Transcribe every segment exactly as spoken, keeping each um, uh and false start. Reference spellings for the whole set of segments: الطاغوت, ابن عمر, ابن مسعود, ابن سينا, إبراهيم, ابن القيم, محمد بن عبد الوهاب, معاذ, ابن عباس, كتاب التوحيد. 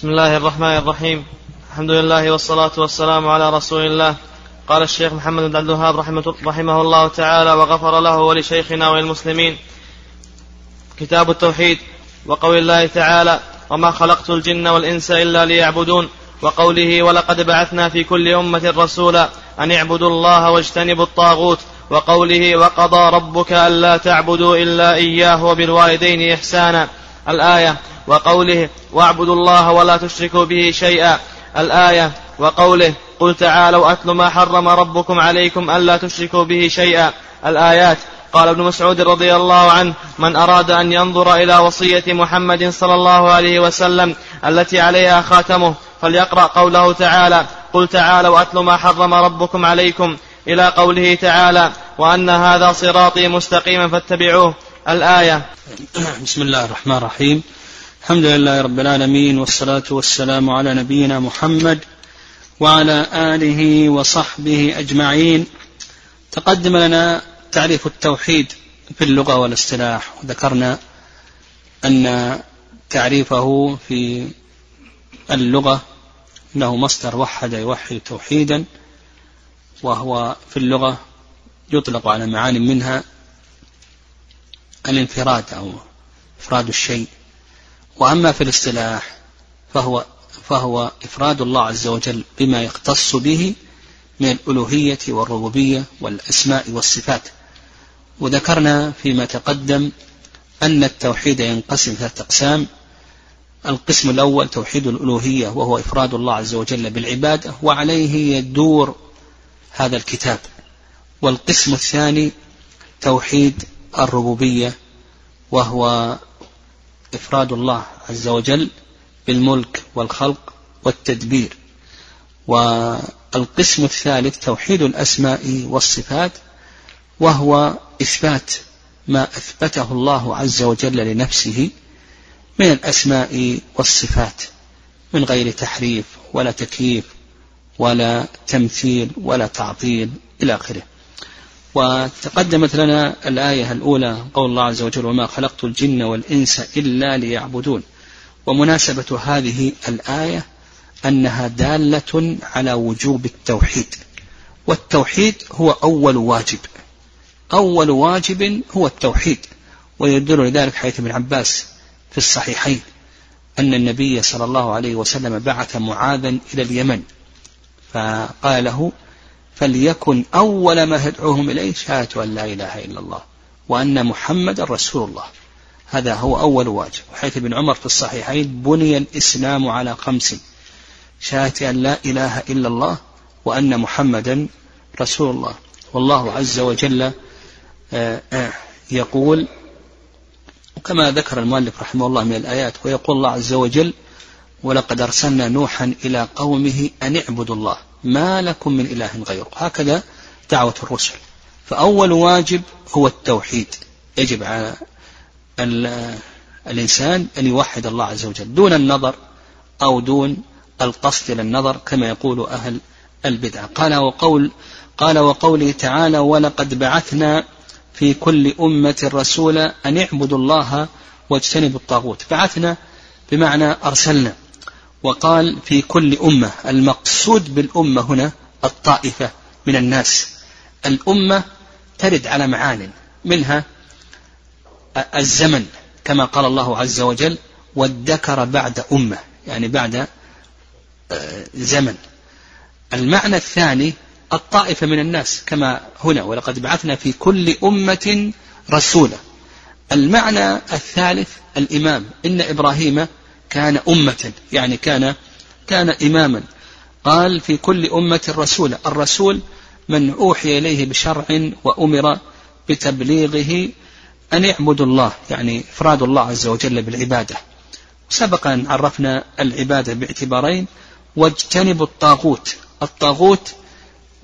بسم الله الرحمن الرحيم. الحمد لله والصلاة والسلام على رسول الله. قال الشيخ محمد بن عبد الوهاب رحمه الله تعالى وغفر له ولشيخنا وللمسلمين: كتاب التوحيد، وقول الله تعالى: وما خلقت الجن والإنس إلا ليعبدون، وقوله: ولقد بعثنا في كل أمة رسولا أن اعبدوا الله واجتنبوا الطاغوت، وقوله: وقضى ربك ألا تعبدوا إلا إياه وبالوالدين إحسانا، الآية. وقوله: واعبدوا الله ولا تشركوا به شيئا، الآية. وقوله: قل تعالوا أتل ما حرم ربكم عليكم ألا تشركوا به شيئا، الآيات. قال ابن مسعود رضي الله عنه: من أراد أن ينظر إلى وصية محمد صلى الله عليه وسلم التي عليها خاتمه فليقرأ قوله تعالى: قل تعالوا أتل ما حرم ربكم عليكم، إلى قوله تعالى: وأن هذا صراطي مستقيما فاتبعوه، الآية. بسم الله الرحمن الرحيم. الحمد لله رب العالمين، والصلاة والسلام على نبينا محمد وعلى آله وصحبه أجمعين. تقدم لنا تعريف التوحيد في اللغة والاصطلاح، وذكرنا أن تعريفه في اللغة أنه مصدر وحد يوحد توحيدا، وهو في اللغة يطلق على معاني منها الانفراد أو إفراد الشيء، وأما في الاصطلاح فهو, فهو إفراد الله عز وجل بما يختص به من الألوهية والربوبية والأسماء والصفات. وذكرنا فيما تقدم أن التوحيد ينقسم ثلاثة أقسام: القسم الأول توحيد الألوهية، وهو إفراد الله عز وجل بالعبادة، وعليه يدور هذا الكتاب. والقسم الثاني توحيد الربوبية، وهو إفراد الله عز وجل بالملك والخلق والتدبير. والقسم الثالث توحيد الأسماء والصفات، وهو إثبات ما أثبته الله عز وجل لنفسه من الأسماء والصفات من غير تحريف ولا تكييف ولا تمثيل ولا تعطيل إلى آخره. وتقدمت لنا الآية الأولى قول الله عز وجل: وما خلقت الجن والإنس إلا ليعبدون. ومناسبة هذه الآية أنها دالة على وجوب التوحيد، والتوحيد هو أول واجب، أول واجب هو التوحيد. ويدل لذلك حديث ابن عباس في الصحيحين أن النبي صلى الله عليه وسلم بعث معاذا إلى اليمن فقال له: فليكن أول ما يدعوهم إليه شهادة أن لا إله إلا الله وأن محمد رسول الله، هذا هو أول واجب. وحيث ابن عمر في الصحيحين: بني الإسلام على خمس، شهادة أن لا إله إلا الله وأن محمدا رسول الله. والله عز وجل يقول كما ذكر المؤلف رحمه الله من الآيات، ويقول الله عز وجل: ولقد أرسلنا نوحا إلى قومه أن اعبدوا الله ما لكم من إله غيره. هكذا دعوة الرسل. فأول واجب هو التوحيد، يجب على الإنسان أن يوحد الله عز وجل دون النظر أو دون القصد للنظر كما يقول أهل البدعة. قال وقول قال وقوله تعالى: ولقد بعثنا في كل أمة رسولا أن اعبدوا الله واجتنبوا الطاغوت. بعثنا بمعنى أرسلنا. وقال في كل أمة، المقصود بالأمة هنا الطائفة من الناس. الأمة ترد على معان، منها الزمن كما قال الله عز وجل: وادكر بعد أمة، يعني بعد زمن. المعنى الثاني الطائفة من الناس كما هنا: ولقد بعثنا في كل أمة رسولا. المعنى الثالث الإمام، إن إبراهيم كان أمة، يعني كان كان إماما. قال في كل أمة رسولا، الرسول من أوحي إليه بشرع وأمر بتبليغه أن يعبد الله، يعني إفراد الله عز وجل بالعبادة. سبقا عرفنا العبادة باعتبارين: واجتنبوا الطاغوت. الطاغوت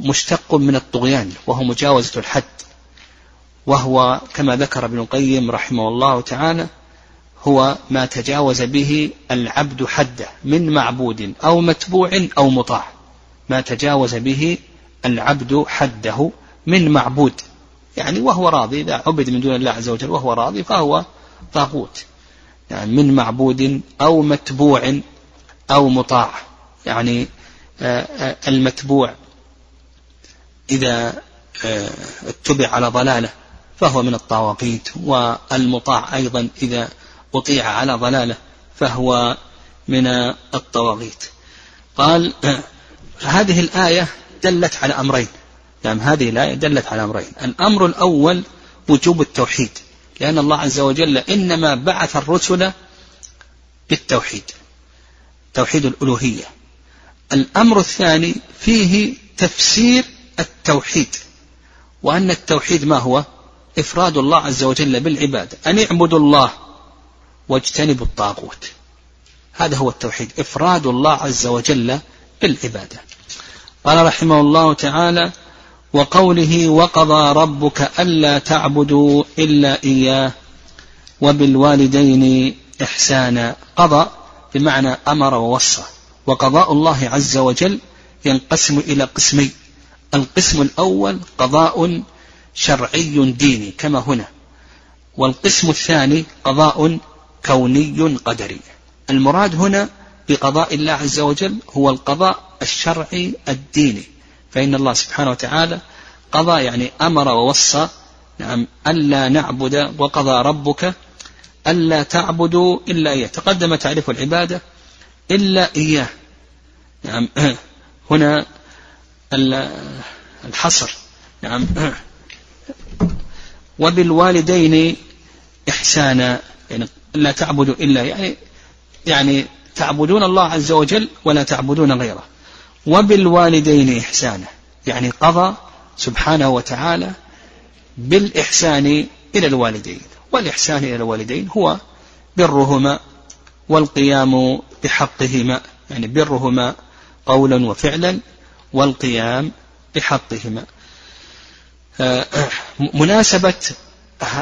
مشتق من الطغيان، وهو مجاوزة الحد، وهو كما ذكر ابن القيم رحمه الله تعالى هو ما تجاوز به العبد حده من معبود أو متبوع أو مطاع. ما تجاوز به العبد حده من معبود، يعني وهو راضي، إذا عبد من دون الله عز وجل وهو راضي فهو طاغوت، يعني من معبود أو متبوع أو مطاع، يعني المتبوع إذا اتبع على ضلاله فهو من الطواغيت، والمطاع أيضا إذا أطيع على ضلاله فهو من الطواغيت. قال هذه الآية دلت على أمرين، يعني هذه الآية دلت على أمرين. الأمر الأول وجوب التوحيد، لأن الله عز وجل إنما بعث الرسل بالتوحيد، توحيد الألوهية. الأمر الثاني فيه تفسير التوحيد، وأن التوحيد ما هو؟ إفراد الله عز وجل بالعباد، أن اعبدوا الله واجتنبوا الطاغوت. هذا هو التوحيد، إفراد الله عز وجل بالعبادة. قال رحمه الله تعالى: وقوله وقضى ربك ألا تعبدوا إلا إياه وبالوالدين إحسانا. قضى بمعنى أمر ووصى. وقضاء الله عز وجل ينقسم إلى قسمين: القسم الأول قضاء شرعي ديني كما هنا، والقسم الثاني قضاء كوني قدري. المراد هنا بقضاء الله عز وجل هو القضاء الشرعي الديني، فإن الله سبحانه وتعالى قضى يعني أمر ووصى، نعم، ألا نعبد. وقضى ربك ألا تعبدوا إلا إياه، تقدم تعريف العبادة إلا إياه، نعم، هنا الحصر، نعم. وبالوالدين إحسانا، يعني لا تعبدوا إلا، يعني يعني تعبدون الله عز وجل ولا تعبدون غيره. وبالوالدين إحسانا يعني قضى سبحانه وتعالى بالإحسان إلى الوالدين، والإحسان إلى الوالدين هو برهما والقيام بحقهما، يعني برهما قولا وفعلا والقيام بحقهما. مناسبة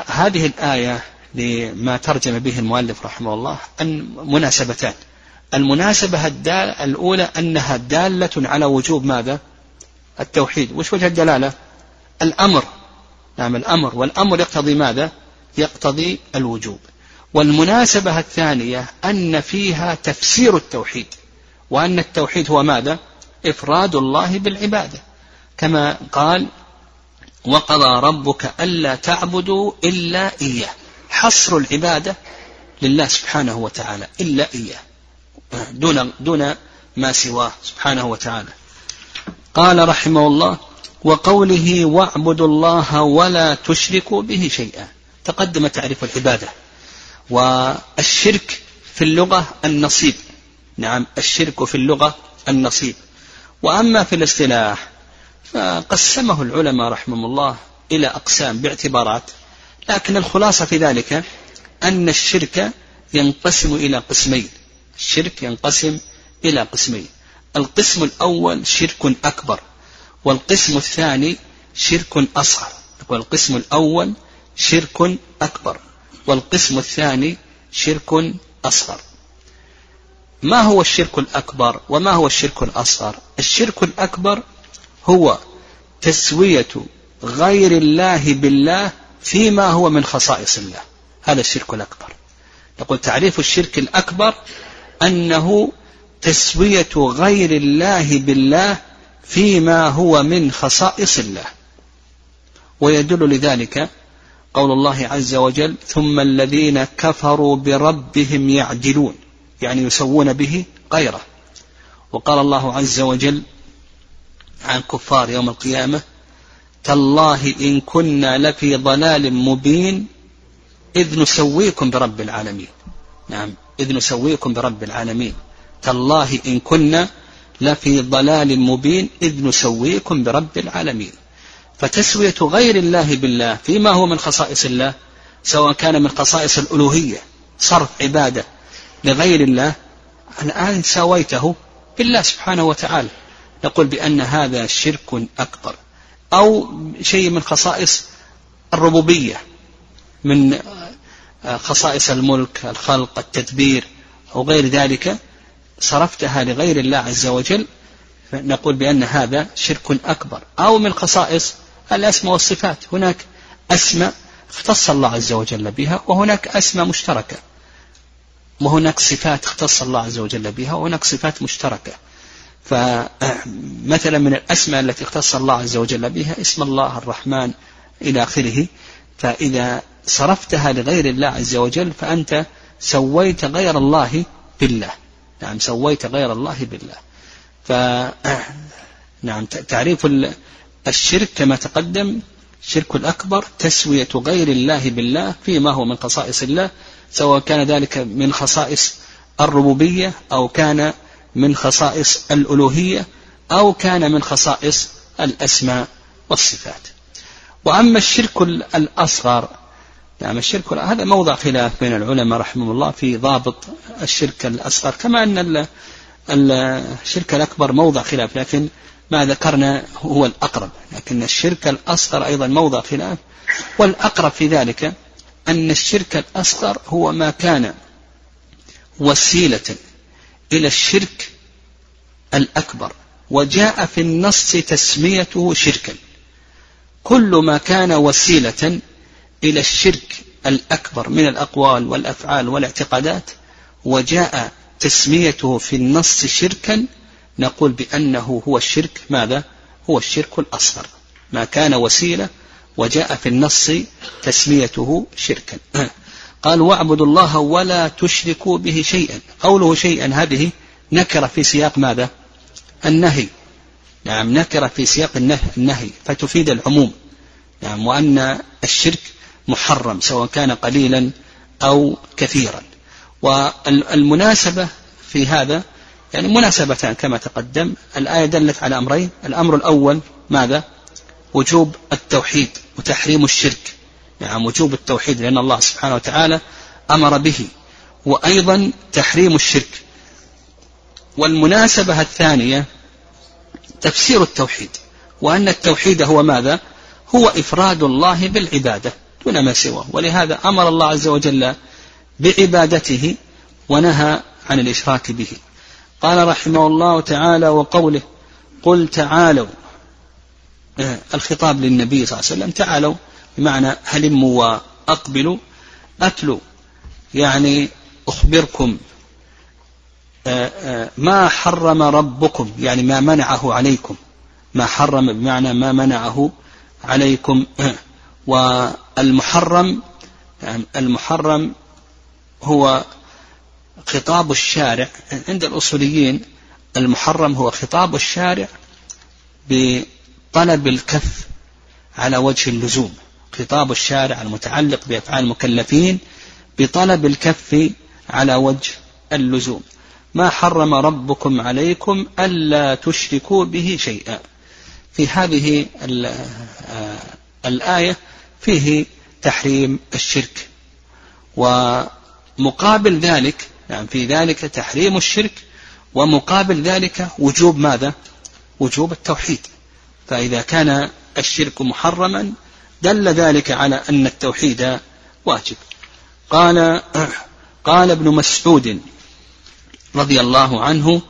هذه الآية لما ترجم به المؤلف رحمه الله أن مناسبتان: المناسبة الأولى أنها دالة على وجوب ماذا؟ التوحيد. وش وجه الدلالة؟ الأمر، نعم، الأمر، والأمر يقتضي ماذا؟ يقتضي الوجوب. والمناسبة الثانية أن فيها تفسير التوحيد، وأن التوحيد هو ماذا؟ إفراد الله بالعبادة، كما قال وقضى ربك ألا تعبدوا إلا إياه. حصر العبادة لله سبحانه وتعالى إلا إياه، دون دون ما سواه سبحانه وتعالى. قال رحمه الله: وقوله واعبدوا الله ولا تشركوا به شيئا. تقدم تعريف العبادة، والشرك في اللغة النصيب، نعم، الشرك في اللغة النصيب. وأما في الاصطلاح فقسمه العلماء رحمهم الله إلى أقسام باعتبارات، لكن الخلاصة في ذلك أن الشرك ينقسم إلى قسمين. الشرك ينقسم إلى قسمين: القسم الأول شرك أكبر، والقسم الثاني شرك أصغر. والقسم الأول شرك أكبر، والقسم الثاني شرك أصغر. ما هو الشرك الأكبر وما هو الشرك الأصغر؟ الشرك الأكبر هو تسوية غير الله بالله فيما هو من خصائص الله، هذا الشرك الأكبر. نقول تعريف الشرك الأكبر أنه تسوية غير الله بالله فيما هو من خصائص الله. ويدل لذلك قول الله عز وجل: ثم الذين كفروا بربهم يعدلون، يعني يسوون به غيره. وقال الله عز وجل عن كفار يوم القيامة: تالله إن كنا لفي ضلال مبين إذ نسويكم برب العالمين. نعم، إذ نسويكم برب العالمين. تالله إن كنا لفي ضلال مبين إذ نسويكم برب العالمين. فتسوية غير الله بالله فيما هو من خصائص الله، سواء كان من خصائص الألوهية صرف عبادة لغير الله، الآن سويته بالله سبحانه وتعالى، نقول بأن هذا شرك أكبر. أو شيء من خصائص الربوبية، من خصائص الملك، الخلق، التدبير أو غير ذلك، صرفتها لغير الله عز وجل، نقول بأن هذا شرك أكبر. أو من خصائص الأسماء والصفات، هناك أسماء اختص الله عز وجل بها وهناك أسماء مشتركة، وهناك صفات اختص الله عز وجل بها، وهناك صفات مشتركة. فمثلا من الأسماء التي اختص الله عز وجل بها اسم الله الرحمن إلى آخره، فإذا صرفتها لغير الله عز وجل فأنت سويت غير الله بالله. نعم، سويت غير الله بالله. ف نعم، تعريف الشرك كما تقدم: الشرك الأكبر تسوية غير الله بالله فيما هو من خصائص الله، سواء كان ذلك من خصائص الربوبية أو كان من خصائص الألوهية أو كان من خصائص الأسماء والصفات. وأما الشرك الأصغر، نعم الشرك هذا موضع خلاف بين العلماء رحمه الله في ضابط الشرك الأصغر، كما أن الشرك الأكبر موضع خلاف، لكن ما ذكرنا هو الأقرب، لكن الشرك الأصغر أيضا موضع خلاف. والأقرب في ذلك أن الشرك الأصغر هو ما كان وسيلة إلى الشرك الأكبر، وجاء في النص تسميته شركا. كل ما كان وسيلة إلى الشرك الأكبر من الأقوال والأفعال والاعتقادات وجاء تسميته في النص شركا، نقول بأنه هو الشرك ماذا؟ هو الشرك الأصغر، ما كان وسيلة وجاء في النص تسميته شركا. قال: واعبدوا الله ولا تشركوا به شيئا. قوله شيئا هذه نكرة في سياق ماذا؟ النهي. نعم، نكرة في سياق النهي فتفيد العموم. نعم، وأن الشرك محرم سواء كان قليلا أو كثيرا. والمناسبة في هذا يعني مناسبتان كما تقدم. الآية دلت على أمرين: الأمر الأول ماذا؟ وجوب التوحيد وتحريم الشرك. نعم، وجوب التوحيد لأن الله سبحانه وتعالى أمر به، وأيضا تحريم الشرك. والمناسبة الثانية تفسير التوحيد، وأن التوحيد هو ماذا؟ هو إفراد الله بالعبادة دون ما سواه، ولهذا أمر الله عز وجل بعبادته ونهى عن الإشراك به. قال رحمه الله تعالى: وقوله قل تعالوا. الخطاب للنبي صلى الله عليه وسلم، تعالوا بمعنى هلموا وأقبلوا. أتلوا يعني أخبركم ما حرم ربكم، يعني ما منعه عليكم، ما حرم بمعنى ما منعه عليكم. والمحرم المحرم هو خطاب الشارع عند الأصوليين. المحرم هو خطاب الشارع بطلب الكف على وجه اللزوم، خطاب الشارع المتعلق بأفعال المكلفين بطلب الكف على وجه اللزوم. ما حرم ربكم عليكم ألا تشركوا به شيئا. في هذه الآية فيه تحريم الشرك، ومقابل ذلك يعني في ذلك تحريم الشرك، ومقابل ذلك وجوب ماذا؟ وجوب التوحيد. فإذا كان الشرك محرما دل ذلك على أن التوحيد واجب. قال قال ابن مسعود رضي الله عنه: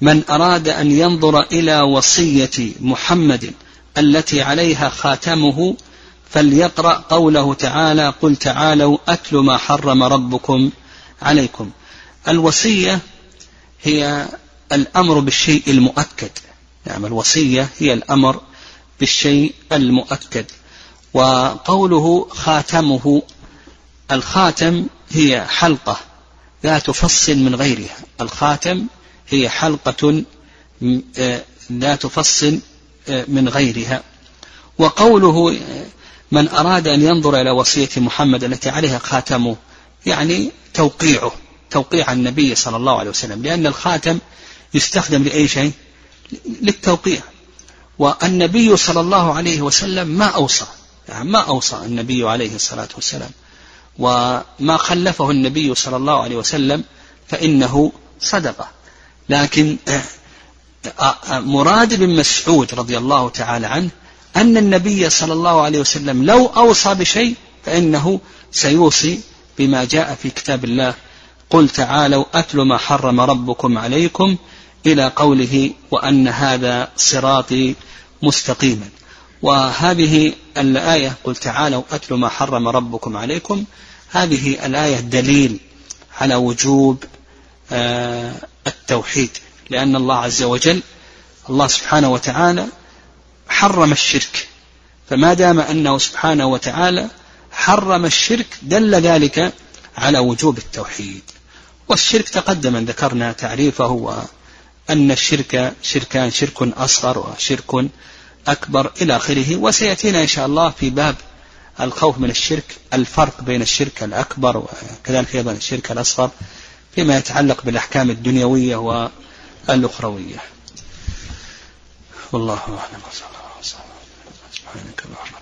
من أراد أن ينظر إلى وصية محمد التي عليها خاتمه فليقرأ قوله تعالى: قل تعالوا أتل ما حرم ربكم عليكم. الوصية هي الأمر بالشيء المؤكد. نعم، الوصية هي الأمر بالشيء المؤكد. وقوله خاتمه، الخاتم هي حلقة لا تفصل من غيرها، الخاتم هي حلقة لا تفصل من غيرها. وقوله من أراد أن ينظر إلى وصية محمد التي عليها خاتمه، يعني توقيعه، توقيع النبي صلى الله عليه وسلم، لأن الخاتم يستخدم لأي شيء؟ للتوقيع. والنبي صلى الله عليه وسلم ما أوصى، يعني ما أوصى النبي عليه الصلاة والسلام، وما خلفه النبي صلى الله عليه وسلم فإنه صدقه. لكن مراد بن مسعود رضي الله تعالى عنه أن النبي صلى الله عليه وسلم لو أوصى بشيء فإنه سيوصي بما جاء في كتاب الله: قل تعالوا أتل ما حرم ربكم عليكم، إلى قوله: وأن هذا صراطي مستقيما. وهذه الآية قل تعالوا أتل ما حرم ربكم عليكم، هذه الآية دليل على وجوب التوحيد، لأن الله عز وجل الله سبحانه وتعالى حرم الشرك، فما دام أنه سبحانه وتعالى حرم الشرك دل ذلك على وجوب التوحيد. والشرك تقدم أن ذكرنا تعريفه، أن الشرك شركان، شرك أصغر وشرك أكبر إلى آخره. وسيأتينا إن شاء الله في باب الخوف من الشرك الفرق بين الشرك الأكبر وكذلك أيضا الشرك الأصغر فيما يتعلق بالأحكام الدنيوية والأخروية. والله أعلم.